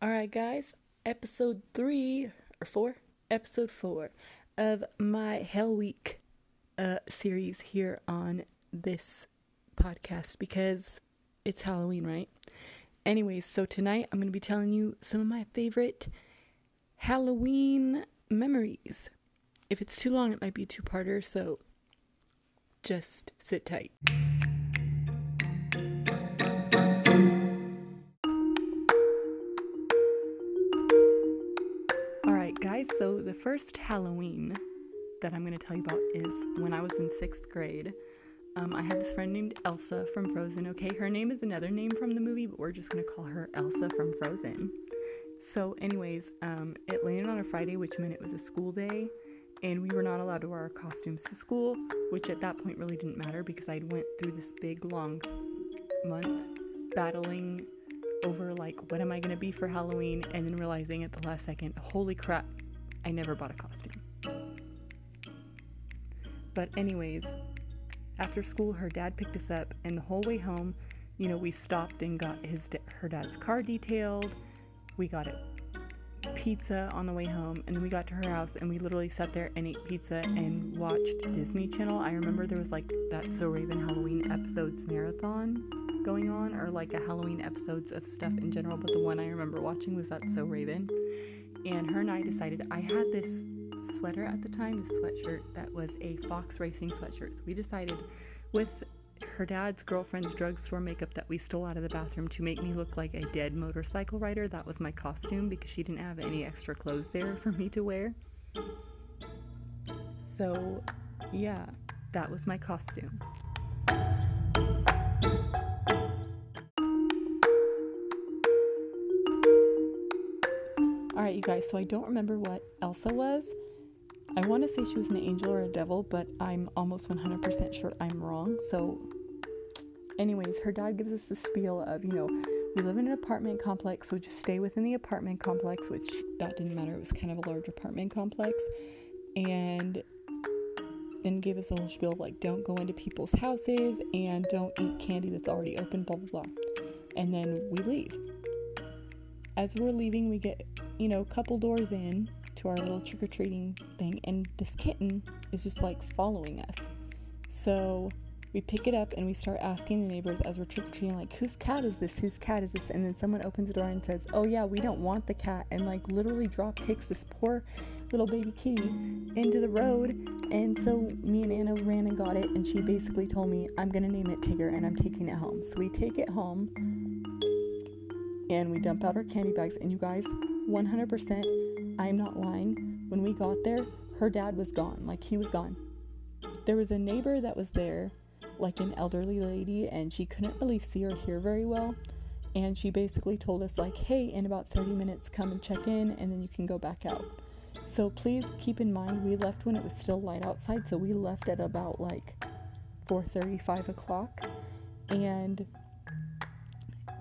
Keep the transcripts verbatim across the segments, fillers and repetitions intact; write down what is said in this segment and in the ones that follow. All right, guys, episode three or four, episode four of my Hell Week uh, series here on this podcast, because it's Halloween, right? Anyways, so tonight I'm going to be telling you some of my favorite Halloween memories. If it's too long, it might be a two-parter, so just sit tight. So the first Halloween that I'm going to tell you about is when I was in sixth grade. Um, I had this friend named Elsa from Frozen. Okay, her name is another name from the movie, but we're just going to call her Elsa from Frozen. So anyways, um, it landed on a Friday, which meant it was a school day, and we were not allowed to wear our costumes to school, which at that point really didn't matter because I went through this big, long month battling over, like, what am I going to be for Halloween, and then realizing at the last second, holy crap, I never bought a costume. But anyways, after school, her dad picked us up, and the whole way home, you know, we stopped and got his her dad's car detailed. We got a pizza on the way home, and then we got to her house, and we literally sat there and ate pizza and watched Disney Channel. I remember there was, like, that So Raven Halloween episodes marathon going on, or, like, a Halloween episodes of stuff in general, but the one I remember watching was that So Raven. And her and I decided, I had this sweater at the time, this sweatshirt that was a fox racing sweatshirt. So we decided, with her dad's girlfriend's drugstore makeup that we stole out of the bathroom, to make me look like a dead motorcycle rider. That was my costume because she didn't have any extra clothes there for me to wear. So yeah, that was my costume. Alright, you guys, so I don't remember what Elsa was. I want to say she was an angel or a devil, but I'm almost one hundred percent sure I'm wrong. So anyways, her dad gives us the spiel of, you know, we live in an apartment complex, so just stay within the apartment complex, which that didn't matter. It was kind of a large apartment complex. And then gave us a whole spiel of, like, don't go into people's houses and don't eat candy that's already open, blah, blah, blah. And then we leave. As we're leaving, we get, you know, a couple doors in to our little trick-or-treating thing, and this kitten is just, like, following us. So we pick it up and we start asking the neighbors as we're trick-or-treating, like, whose cat is this? Whose cat is this? And then someone opens the door and says, oh yeah, we don't want the cat, and, like, literally drop kicks this poor little baby kitty into the road. And so me and Anna ran and got it, and she basically told me, I'm gonna name it Tigger and I'm taking it home. So we take it home and we dump out our candy bags, and you guys, one hundred percent, I'm not lying, when we got there, her dad was gone. Like, he was gone. There was a neighbor that was there, like an elderly lady, and she couldn't really see or hear very well, and she basically told us, like, hey, in about thirty minutes, come and check in, and then you can go back out. So please keep in mind, we left when it was still light outside, so we left at about, like, four thirty, five o'clock, and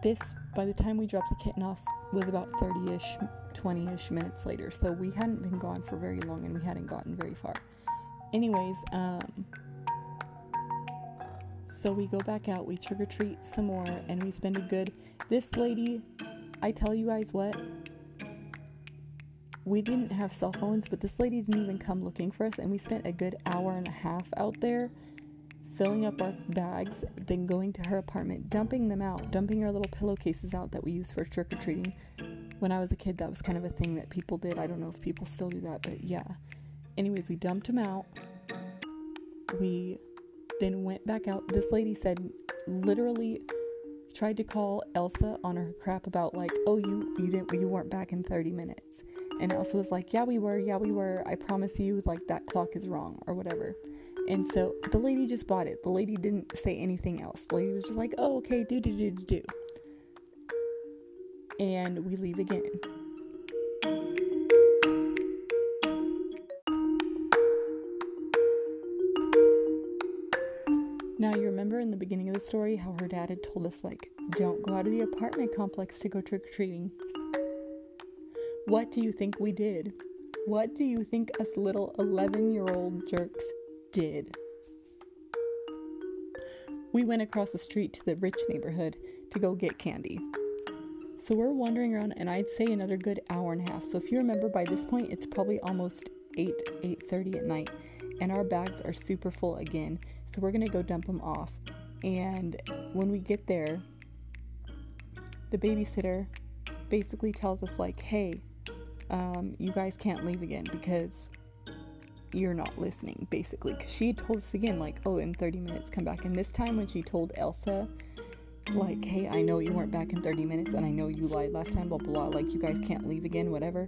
this, by the time we dropped the kitten off, was about thirty-ish, twenty-ish minutes later. So we hadn't been gone for very long, and we hadn't gotten very far. Anyways, um, so we go back out, we trick-or-treat some more, and we spend a good... This lady, I tell you guys what, we didn't have cell phones, but this lady didn't even come looking for us, and we spent a good hour and a half out there, filling up our bags, then going to her apartment, dumping them out, dumping our little pillowcases out that we use for trick-or-treating. When I was a kid, that was kind of a thing that people did. I don't know if people still do that, but yeah. Anyways, we dumped them out. We then went back out. This lady said, literally tried to call Elsa on her crap about, like, oh, you, you didn't, you weren't back in thirty minutes. And Elsa was like, yeah, we were, yeah, we were. I promise you, like, that clock is wrong or whatever. And so the lady just bought it. The lady didn't say anything else. The lady was just like, oh, okay, do, do, do, do, do. And we leave again. Now, you remember in the beginning of the story how her dad had told us, like, don't go out of the apartment complex to go trick-or-treating. What do you think we did? What do you think us little eleven-year-old jerks did? We went across the street to the rich neighborhood to go get candy. So we're wandering around, and I'd say another good hour and a half. So if you remember, by this point, it's probably almost eight, eight thirty at night, and our bags are super full again. So we're going to go dump them off. And when we get there, the babysitter basically tells us, like, hey, um, you guys can't leave again because you're not listening, basically. Because she told us again, like, oh, in thirty minutes, come back. And this time when she told Elsa, like, hey, I know you weren't back in thirty minutes, and I know you lied last time, blah, blah, blah, like, you guys can't leave again, whatever.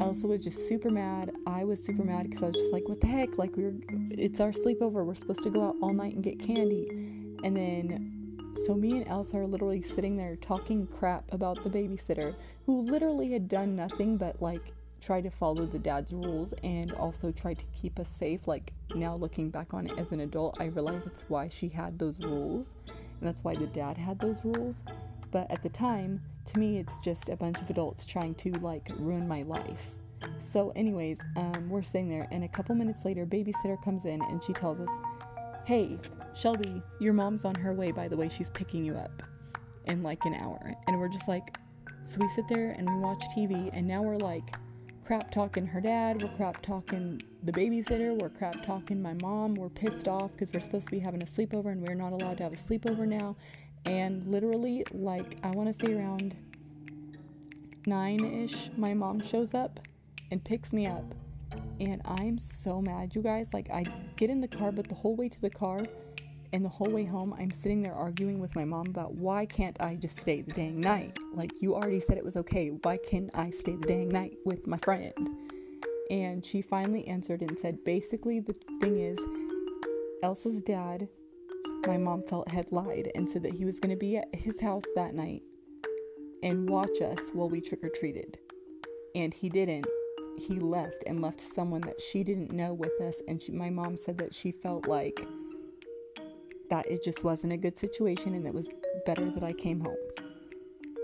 Elsa was just super mad. I was super mad because I was just like, what the heck? Like, we were, it's our sleepover. We're supposed to go out all night and get candy. And then, so me and Elsa are literally sitting there talking crap about the babysitter, who literally had done nothing but, like, try to follow the dad's rules and also try to keep us safe. Like, now looking back on it as an adult, I realize it's why she had those rules. And that's why the dad had those rules. But at the time, to me, it's just a bunch of adults trying to, like, ruin my life. So anyways, um, we're sitting there, and a couple minutes later, babysitter comes in, and she tells us, hey, Shelby, your mom's on her way, by the way. She's picking you up in, like, an hour. And we're just like, so we sit there, and we watch T V, and now we're, like, crap-talking her dad, we're crap-talking the babysitter, we're crap-talking my mom, we're pissed off because we're supposed to be having a sleepover, and we're not allowed to have a sleepover now. And literally, like, I want to say around nine-ish, my mom shows up and picks me up, and I'm so mad, you guys. Like, I get in the car, but the whole way to the car and the whole way home, I'm sitting there arguing with my mom about why can't I just stay the dang night? Like, you already said it was okay. Why can't I stay the dang night with my friend? And she finally answered and said, basically, the thing is, Elsa's dad, my mom felt, had lied and said that he was going to be at his house that night and watch us while we trick-or-treated. And he didn't. He left and left someone that she didn't know with us. And she, my mom said that she felt like that it just wasn't a good situation, and it was better that I came home.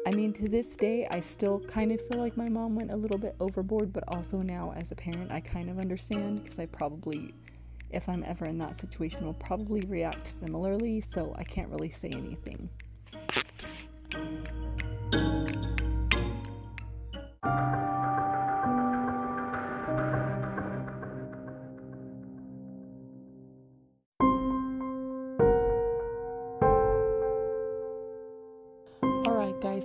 I mean, to this day, I still kind of feel like my mom went a little bit overboard, but also now as a parent, I kind of understand, because I probably, if I'm ever in that situation, will probably react similarly, so I can't really say anything.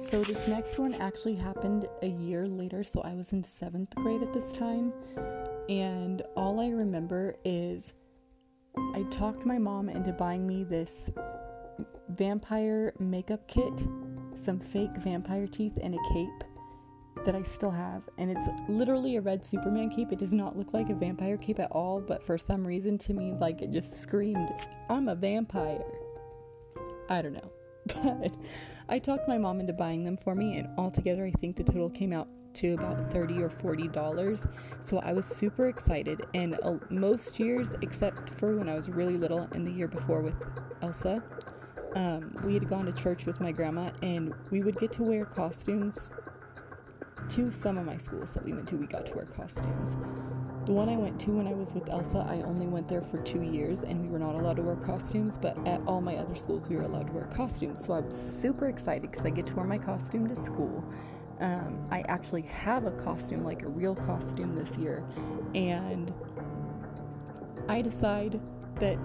So this next one actually happened a year later, so I was in seventh grade at this time, and all I remember is I talked my mom into buying me this vampire makeup kit, some fake vampire teeth, and a cape that I still have, and it's literally a red Superman cape. It does not look like a vampire cape at all, but for some reason to me, like, it just screamed, I'm a vampire. I don't know. But I talked my mom into buying them for me, and altogether I think the total came out to about thirty or forty dollars. So I was super excited, and uh, most years, except for when I was really little and the year before with Elsa, um, we had gone to church with my grandma, and we would get to wear costumes to some of my schools that we went to. We got to wear costumes. The one I went to when I was with Elsa, I only went there for two years, and we were not allowed to wear costumes, but at all my other schools, we were allowed to wear costumes. So I was super excited because I get to wear my costume to school. Um, I actually have a costume, like a real costume this year, and I decide that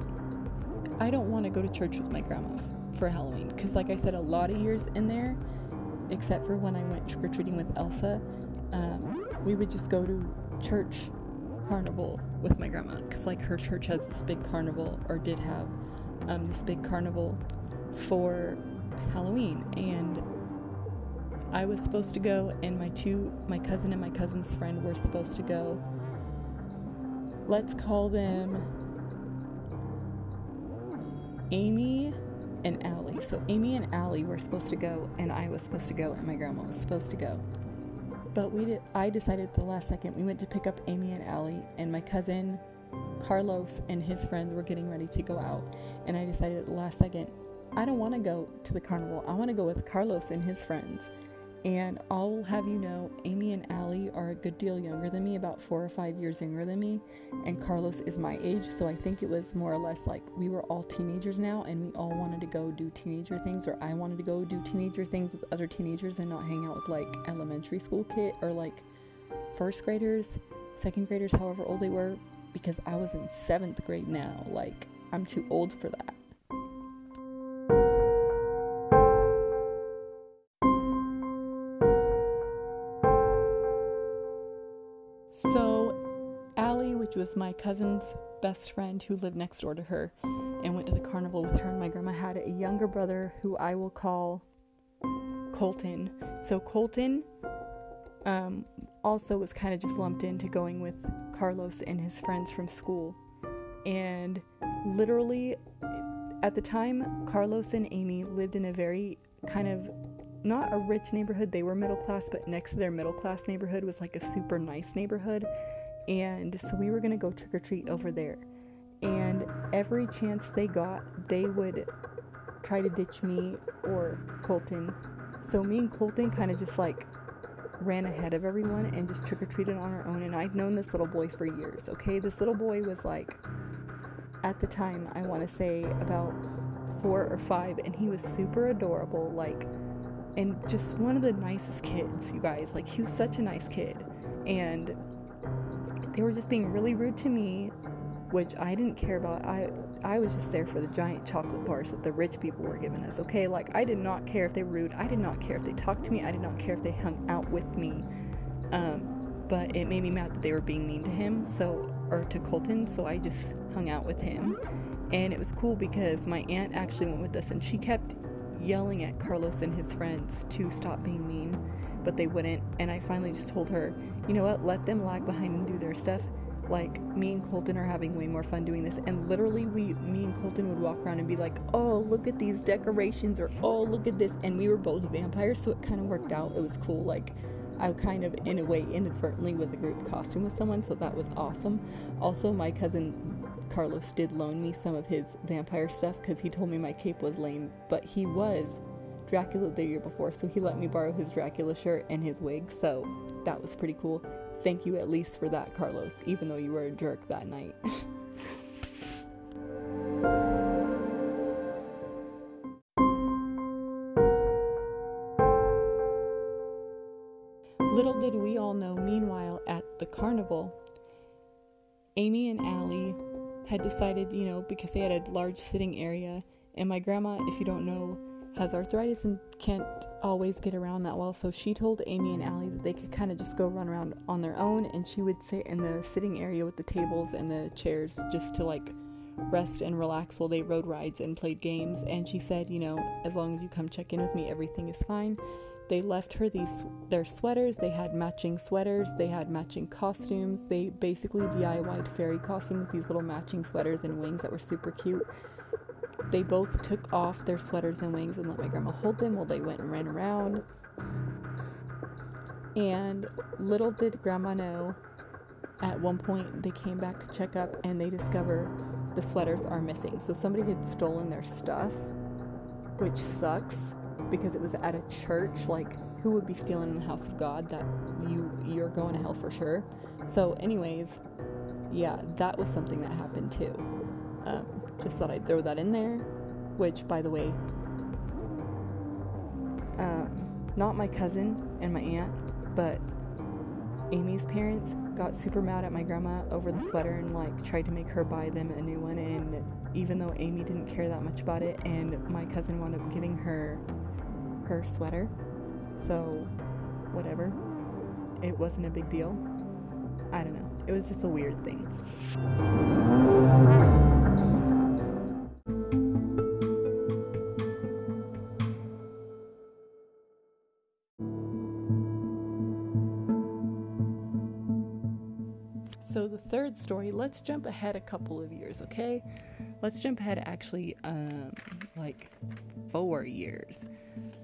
I don't want to go to church with my grandma f- for Halloween, because like I said, a lot of years in there, except for when I went trick-or-treating with Elsa, um, we would just go to church carnival with my grandma, because like her church has this big carnival, or did have um, this big carnival for Halloween, and I was supposed to go, and my two my cousin and my cousin's friend were supposed to go. Let's call them Amy and Allie. So Amy and Allie were supposed to go, and I was supposed to go, and my grandma was supposed to go. But we did, I decided at the last second, we went to pick up Amy and Allie, and my cousin Carlos and his friends were getting ready to go out. And I decided at the last second, I don't want to go to the carnival. I want to go with Carlos and his friends. And I'll have you know, Amy and Allie are a good deal younger than me, about four or five years younger than me, and Carlos is my age, so I think it was more or less like we were all teenagers now, and we all wanted to go do teenager things, or I wanted to go do teenager things with other teenagers and not hang out with, like, elementary school kids, or, like, first graders, second graders, however old they were, because I was in seventh grade now. Like, I'm too old for that. So, Allie, which was my cousin's best friend who lived next door to her and went to the carnival with her and my grandma, had a younger brother who I will call Colton. So Colton um, also was kind of just lumped into going with Carlos and his friends from school. And literally, at the time, Carlos and Amy lived in a very kind of, not a rich neighborhood, they were middle class, but next to their middle class neighborhood was like a super nice neighborhood, and so we were gonna go trick-or-treat over there, and every chance they got, they would try to ditch me or Colton, so me and Colton kind of just like ran ahead of everyone and just trick-or-treated on our own, and I've known this little boy for years, okay? This little boy was like, at the time, I want to say about four or five, and he was super adorable, like, and just one of the nicest kids, you guys. Like, he was such a nice kid. And they were just being really rude to me, which I didn't care about. I I was just there for the giant chocolate bars that the rich people were giving us, okay? Like, I did not care if they were rude. I did not care if they talked to me. I did not care if they hung out with me. Um, but it made me mad that they were being mean to him, so, or to Colton, so I just hung out with him. And it was cool because my aunt actually went with us, and she kept yelling at Carlos and his friends to stop being mean, but they wouldn't, and I finally just told her, you know what, let them lag behind and do their stuff. Like, me and Colton are having way more fun doing this, and literally we, me and Colton would walk around and be like, oh, look at these decorations, or oh, look at this, and we were both vampires, so it kind of worked out. It was cool. Like, I kind of, in a way, inadvertently was a group costume with someone, so that was awesome. Also, my cousin Carlos did loan me some of his vampire stuff because he told me my cape was lame, but he was Dracula the year before, so he let me borrow his Dracula shirt and his wig, so that was pretty cool. Thank you at least for that, Carlos, even though you were a jerk that night. Little did we all know, meanwhile, at the carnival, Amy and Allie had decided, you know, because they had a large sitting area, and my grandma, if you don't know, has arthritis and can't always get around that well, so she told Amy and Allie that they could kind of just go run around on their own, and she would sit in the sitting area with the tables and the chairs just to, like, rest and relax while they rode rides and played games, and she said, you know, as long as you come check in with me, everything is fine. They left her these their sweaters. They had matching sweaters. They had matching costumes. They basically D I Y'd fairy costume with these little matching sweaters and wings that were super cute. They both took off their sweaters and wings and let my grandma hold them while they went and ran around. And little did grandma know, at one point they came back to check up and they discover the sweaters are missing. So somebody had stolen their stuff, which sucks, because it was at a church. Like, who would be stealing in the house of God? That you you're going to hell for sure. So anyways, yeah, that was something that happened too. Um, just thought I'd throw that in there, which, by the way, um, not my cousin and my aunt, but Amy's parents got super mad at my grandma over the sweater and, like, tried to make her buy them a new one, and even though Amy didn't care that much about it, and my cousin wound up giving her her sweater, so whatever, it wasn't a big deal. I don't know, it was just a weird thing. So the third story, let's jump ahead a couple of years, okay? Let's jump ahead actually um, like four years.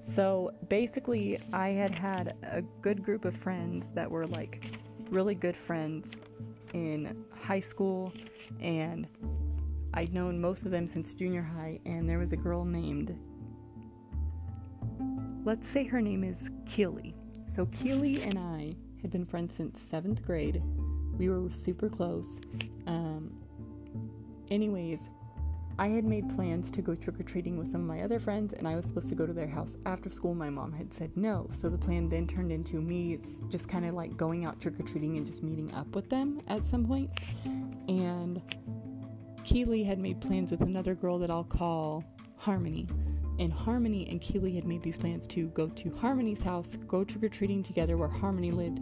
So basically, I had had a good group of friends that were, like, really good friends in high school, and I'd known most of them since junior high, and there was a girl named Let's say her name is Keely. So Keely and I had been friends since seventh grade. We were super close. Um, anyways, I had made plans to go trick-or-treating with some of my other friends, and I was supposed to go to their house after school. My mom had said no, so the plan then turned into me just kind of like going out trick-or-treating and just meeting up with them at some point. And Keely had made plans with another girl that I'll call Harmony. And Harmony and Keely had made these plans to go to Harmony's house, go trick-or-treating together where Harmony lived.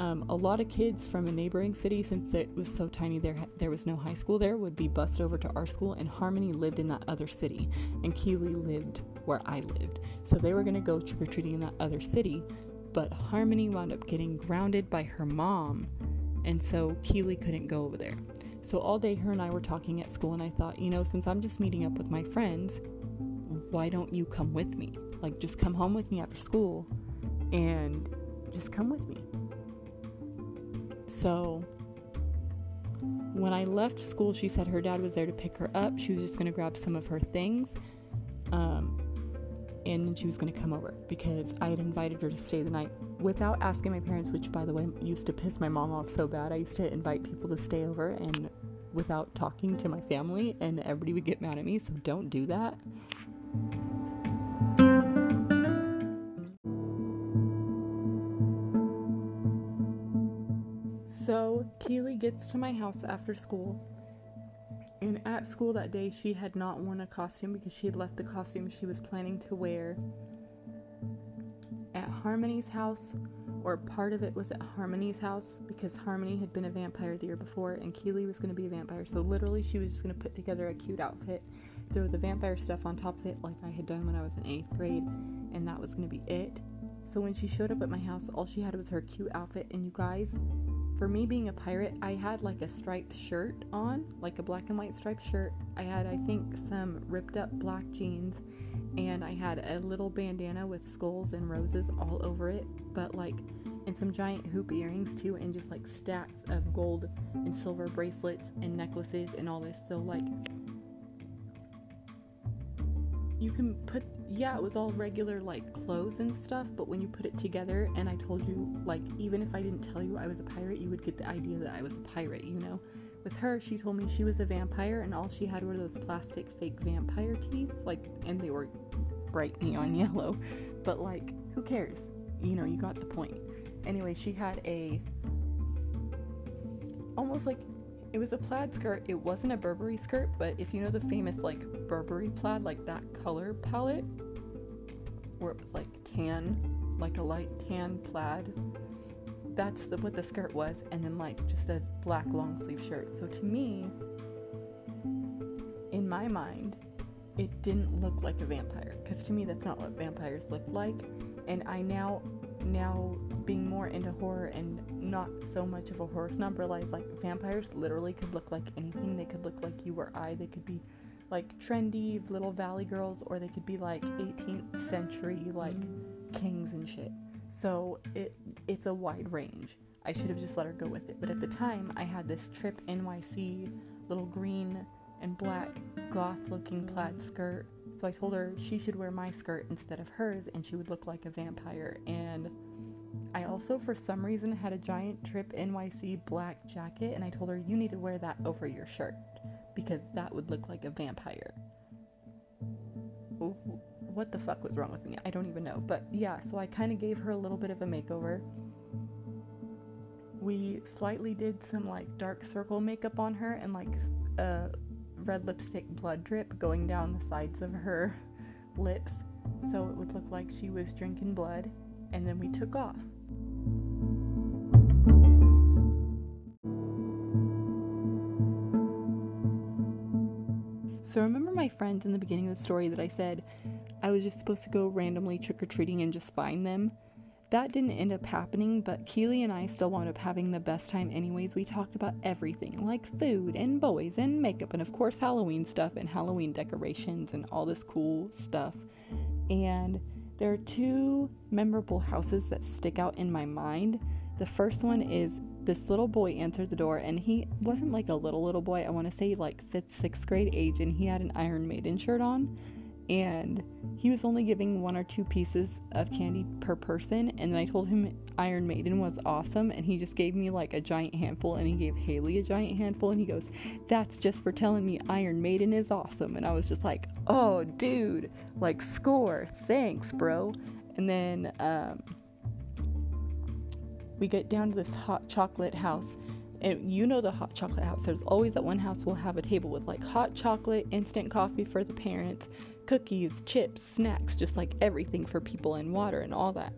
Um, a lot of kids from a neighboring city, since it was so tiny there there was no high school there, would be bused over to our school, and Harmony lived in that other city, and Keely lived where I lived. So they were going to go trick-or-treating in that other city, but Harmony wound up getting grounded by her mom, and so Keely couldn't go over there. So all day her and I were talking at school, and I thought, you know, since I'm just meeting up with my friends, why don't you come with me? Like, just come home with me after school and just come with me. So when I left school, she said her dad was there to pick her up. She was just going to grab some of her things, um, and then she was going to come over because I had invited her to stay the night without asking my parents, which, by the way, used to piss my mom off so bad. I used to invite people to stay over and without talking to my family, and everybody would get mad at me, so don't do that. So Keely gets to my house after school, and at school that day she had not worn a costume because she had left the costume she was planning to wear at Harmony's house, or part of it was at Harmony's house, because Harmony had been a vampire the year before and Keely was going to be a vampire. So literally she was just going to put together a cute outfit, throw the vampire stuff on top of it like I had done when I was in eighth grade, and that was going to be it. So when she showed up at my house, all she had was her cute outfit, and you guys, for me being a pirate, I had like a striped shirt on, like a black and white striped shirt. I had, I think, some ripped up black jeans, and I had a little bandana with skulls and roses all over it, but like, and some giant hoop earrings too, and just like stacks of gold and silver bracelets and necklaces and all this. So like, you can put, yeah, it was all regular like clothes and stuff, but when you put it together, and I told you, like, even if I didn't tell you I was a pirate, you would get the idea that I was a pirate, you know? With her, she told me she was a vampire, and all she had were those plastic fake vampire teeth, like, and they were bright neon yellow, but like, who cares? You know, you got the point. Anyway, she had a, almost like, it was a plaid skirt. It wasn't a Burberry skirt, but if you know the famous like Burberry plaid, like that color palette where it was like tan, like a light tan plaid, that's the, what the skirt was, and then like just a black long sleeve shirt. So to me, in my mind, it didn't look like a vampire, because to me that's not what vampires look like. And I now now being more into horror and not so much of a horror snob, realize like vampires literally could look like anything. They could look like you or I. They could be like trendy little valley girls, or they could be like eighteenth century like kings and shit. So it it's a wide range. I should have just let her go with it, but at the time I had this Trip N Y C little green and black goth looking plaid skirt, so I told her she should wear my skirt instead of hers and she would look like a vampire. And I also, for some reason, had a giant Trip N Y C black jacket, and I told her, you need to wear that over your shirt because that would look like a vampire. Ooh, what the fuck was wrong with me? I don't even know. But yeah, so I kind of gave her a little bit of a makeover. We slightly did some like dark circle makeup on her, and like a red lipstick blood drip going down the sides of her lips so it would look like she was drinking blood. And then we took off. So remember my friends in the beginning of the story that I said I was just supposed to go randomly trick-or-treating and just find them? That didn't end up happening, but Keely and I still wound up having the best time anyways. We talked about everything, like food and boys and makeup and of course Halloween stuff and Halloween decorations and all this cool stuff. And there are two memorable houses that stick out in my mind. The first one is this little boy answered the door, and he wasn't like a little, little boy. I want to say like fifth, sixth grade age, and he had an Iron Maiden shirt on. and he was only giving one or two pieces of candy per person, and then I told him Iron Maiden was awesome, and he just gave me like a giant handful, and he gave Haley a giant handful, and he goes, "That's just for telling me Iron Maiden is awesome." And I was just like, "Oh dude, like score, thanks bro." And then um we get down to this hot chocolate house. And you know the hot chocolate house. There's always at one house we'll have a table with like hot chocolate, instant coffee for the parents, cookies, chips, snacks, just like everything for people, and water and all that.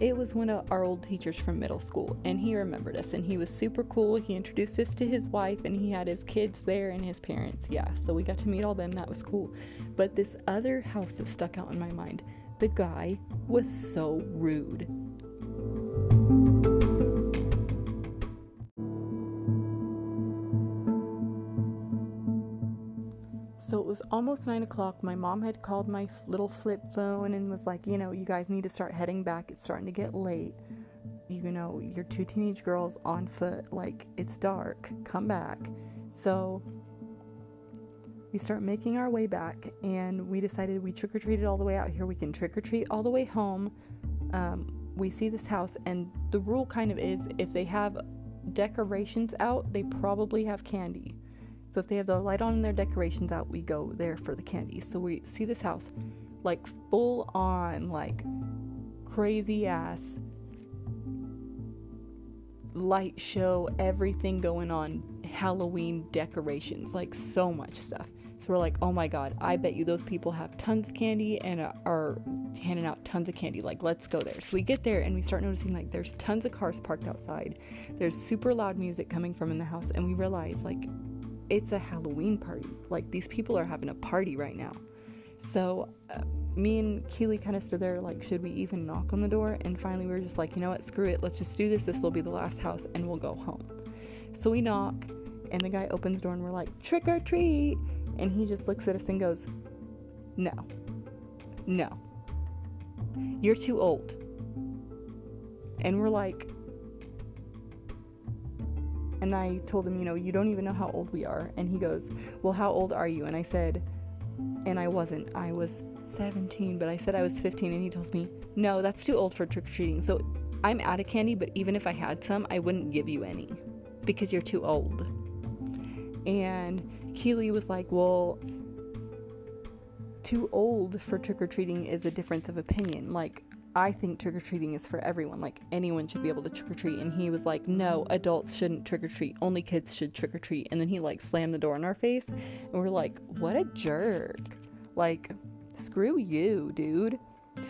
It was one of our old teachers from middle school, and he remembered us, and he was super cool. He introduced us to his wife, and he had his kids there and his parents. Yeah, so we got to meet all them. That was cool. But this other house that stuck out in my mind, the guy was so rude. So it was almost nine o'clock. My mom had called my little flip phone and was like, you know, "You guys need to start heading back. It's starting to get late. You know, you're two teenage girls on foot. Like, it's dark. Come back." So we start making our way back, and we decided we trick-or-treated all the way out here. We can trick-or-treat all the way home. Um, we see this house, and the rule kind of is if they have decorations out, they probably have candy. So if they have the light on and their decorations out, we go there for the candy. So we see this house, like full on, like crazy ass light show, everything going on, Halloween decorations, like so much stuff. So we're like, "Oh my God, I bet you those people have tons of candy and are handing out tons of candy. Like, let's go there." So we get there, and we start noticing like there's tons of cars parked outside. There's super loud music coming from in the house, and we realize like, it's a Halloween party. Like, these people are having a party right now. So uh, me and Keely kind of stood there like, should we even knock on the door? And finally we were just like, you know what, screw it, let's just do this. This will be the last house and we'll go home. So we knock, and the guy opens the door, and we're like, "Trick or treat," and he just looks at us and goes, no no "You're too old." And we're like, and I told him, you know, "You don't even know how old we are." And he goes, "Well, how old are you?" And I said, and I wasn't, I was seventeen, but I said I was fifteen. And he tells me, "No, that's too old for trick-or-treating. So I'm out of candy, but even if I had some, I wouldn't give you any because you're too old." And Keely was like, "Well, too old for trick-or-treating is a difference of opinion. Like, I think trick-or-treating is for everyone. Like, anyone should be able to trick-or-treat." And he was like, "No, adults shouldn't trick-or-treat. Only kids should trick-or-treat." And then he, like, slammed the door in our face. And we're like, what a jerk. Like, screw you, dude.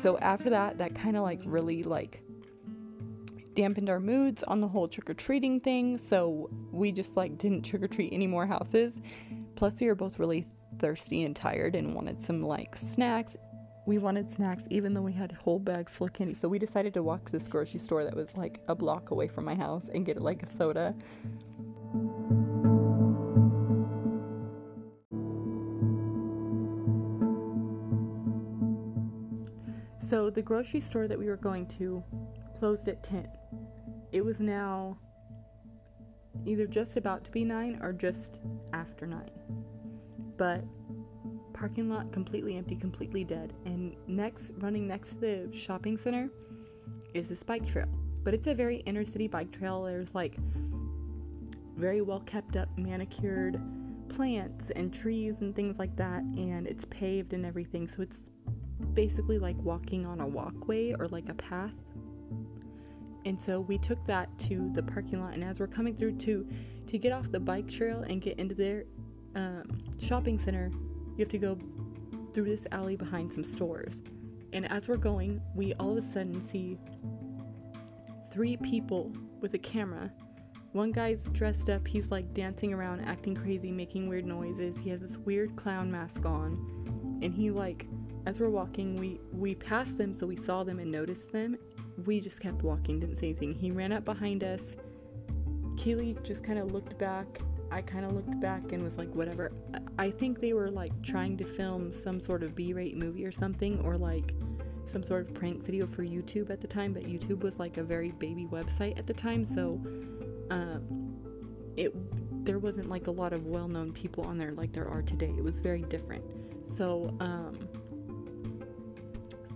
So after that, that kind of, like, really, like, dampened our moods on the whole trick-or-treating thing. So we just, like, didn't trick-or-treat any more houses. Plus, we were both really thirsty and tired and wanted some, like, snacks. We wanted snacks even though we had whole bags full of candy. So we decided to walk to this grocery store that was like a block away from my house and get like a soda. So the grocery store that we were going to closed at ten. It was now either just about to be nine or just after nine. But parking lot completely empty, completely dead, and next running next to the shopping center is this bike trail, but it's a very inner city bike trail. There's like very well kept up manicured plants and trees and things like that, and it's paved and everything, so it's basically like walking on a walkway or like a path. And so we took that to the parking lot, and as we're coming through to to get off the bike trail and get into their um, shopping center, you have to go through this alley behind some stores. And as we're going, we all of a sudden see three people with a camera. One guy's dressed up. He's like dancing around, acting crazy, making weird noises. He has this weird clown mask on. And he like, as we're walking, we, we passed them, so we saw them and noticed them. We just kept walking, didn't say anything. He ran up behind us. Keely just kind of looked back. I kind of looked back and was like, whatever. I think they were like trying to film some sort of B-rate movie or something, or like some sort of prank video for YouTube at the time, but YouTube was like a very baby website at the time, so um, it there wasn't like a lot of well-known people on there like there are today. It was very different. So, um,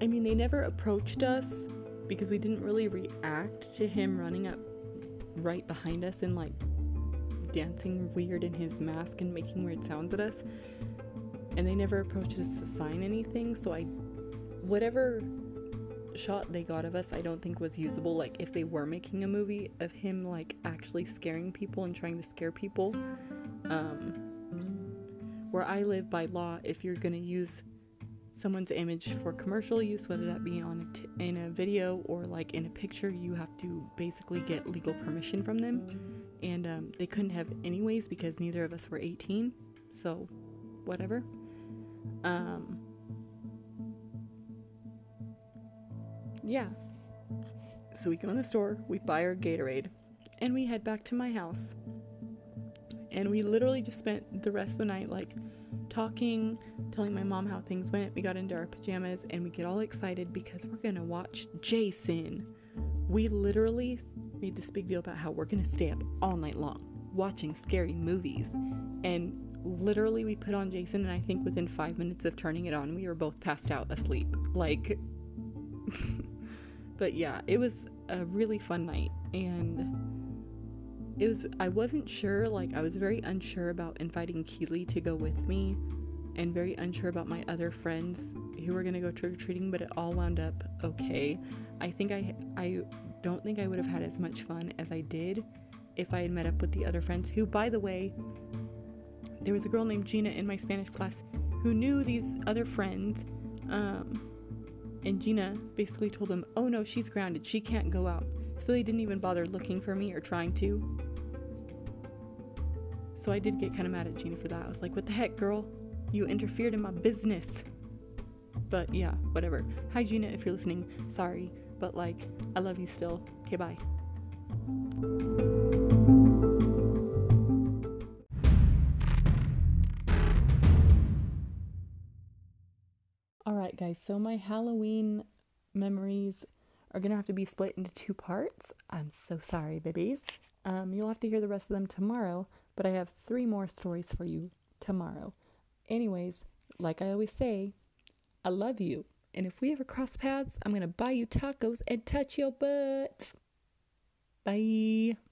I mean, they never approached us because we didn't really react to him running up right behind us and, like, dancing weird in his mask and making weird sounds at us. And they never approached us to sign anything, so I... whatever shot they got of us, I don't think was usable. Like, if they were making a movie of him, like, actually scaring people and trying to scare people, um... where I live, by law, if you're gonna use someone's image for commercial use, whether that be on a t- in a video or like in a picture, you have to basically get legal permission from them, and um, they couldn't have anyways because neither of us were eighteen, so whatever. Um, yeah. So we go in the store, we buy our Gatorade, and we head back to my house. And we literally just spent the rest of the night, like, talking, telling my mom how things went. We got into our pajamas, and we get all excited because we're going to watch Jason. We literally made this big deal about how we're going to stay up all night long watching scary movies. And literally, we put on Jason, and I think within five minutes of turning it on, we were both passed out asleep. Like, but yeah, it was a really fun night, and... It was, I wasn't sure, like, I was very unsure about inviting Keely to go with me and very unsure about my other friends who were going to go trick-or-treating, but it all wound up okay. I think I, I don't think I would have had as much fun as I did if I had met up with the other friends who, by the way, there was a girl named Gina in my Spanish class who knew these other friends, um, and Gina basically told them, oh no, she's grounded, she can't go out. So they didn't even bother looking for me or trying to. So I did get kind of mad at Gina for that. I was like, what the heck, girl? You interfered in my business. But yeah, whatever. Hi, Gina, if you're listening. Sorry. But, like, I love you still. Okay, bye. Alright, guys. So my Halloween memories are going to have to be split into two parts. I'm so sorry, babies. Um, you'll have to hear the rest of them tomorrow, but I have three more stories for you tomorrow. Anyways, like I always say, I love you. And if we ever cross paths, I'm going to buy you tacos and touch your butts. Bye.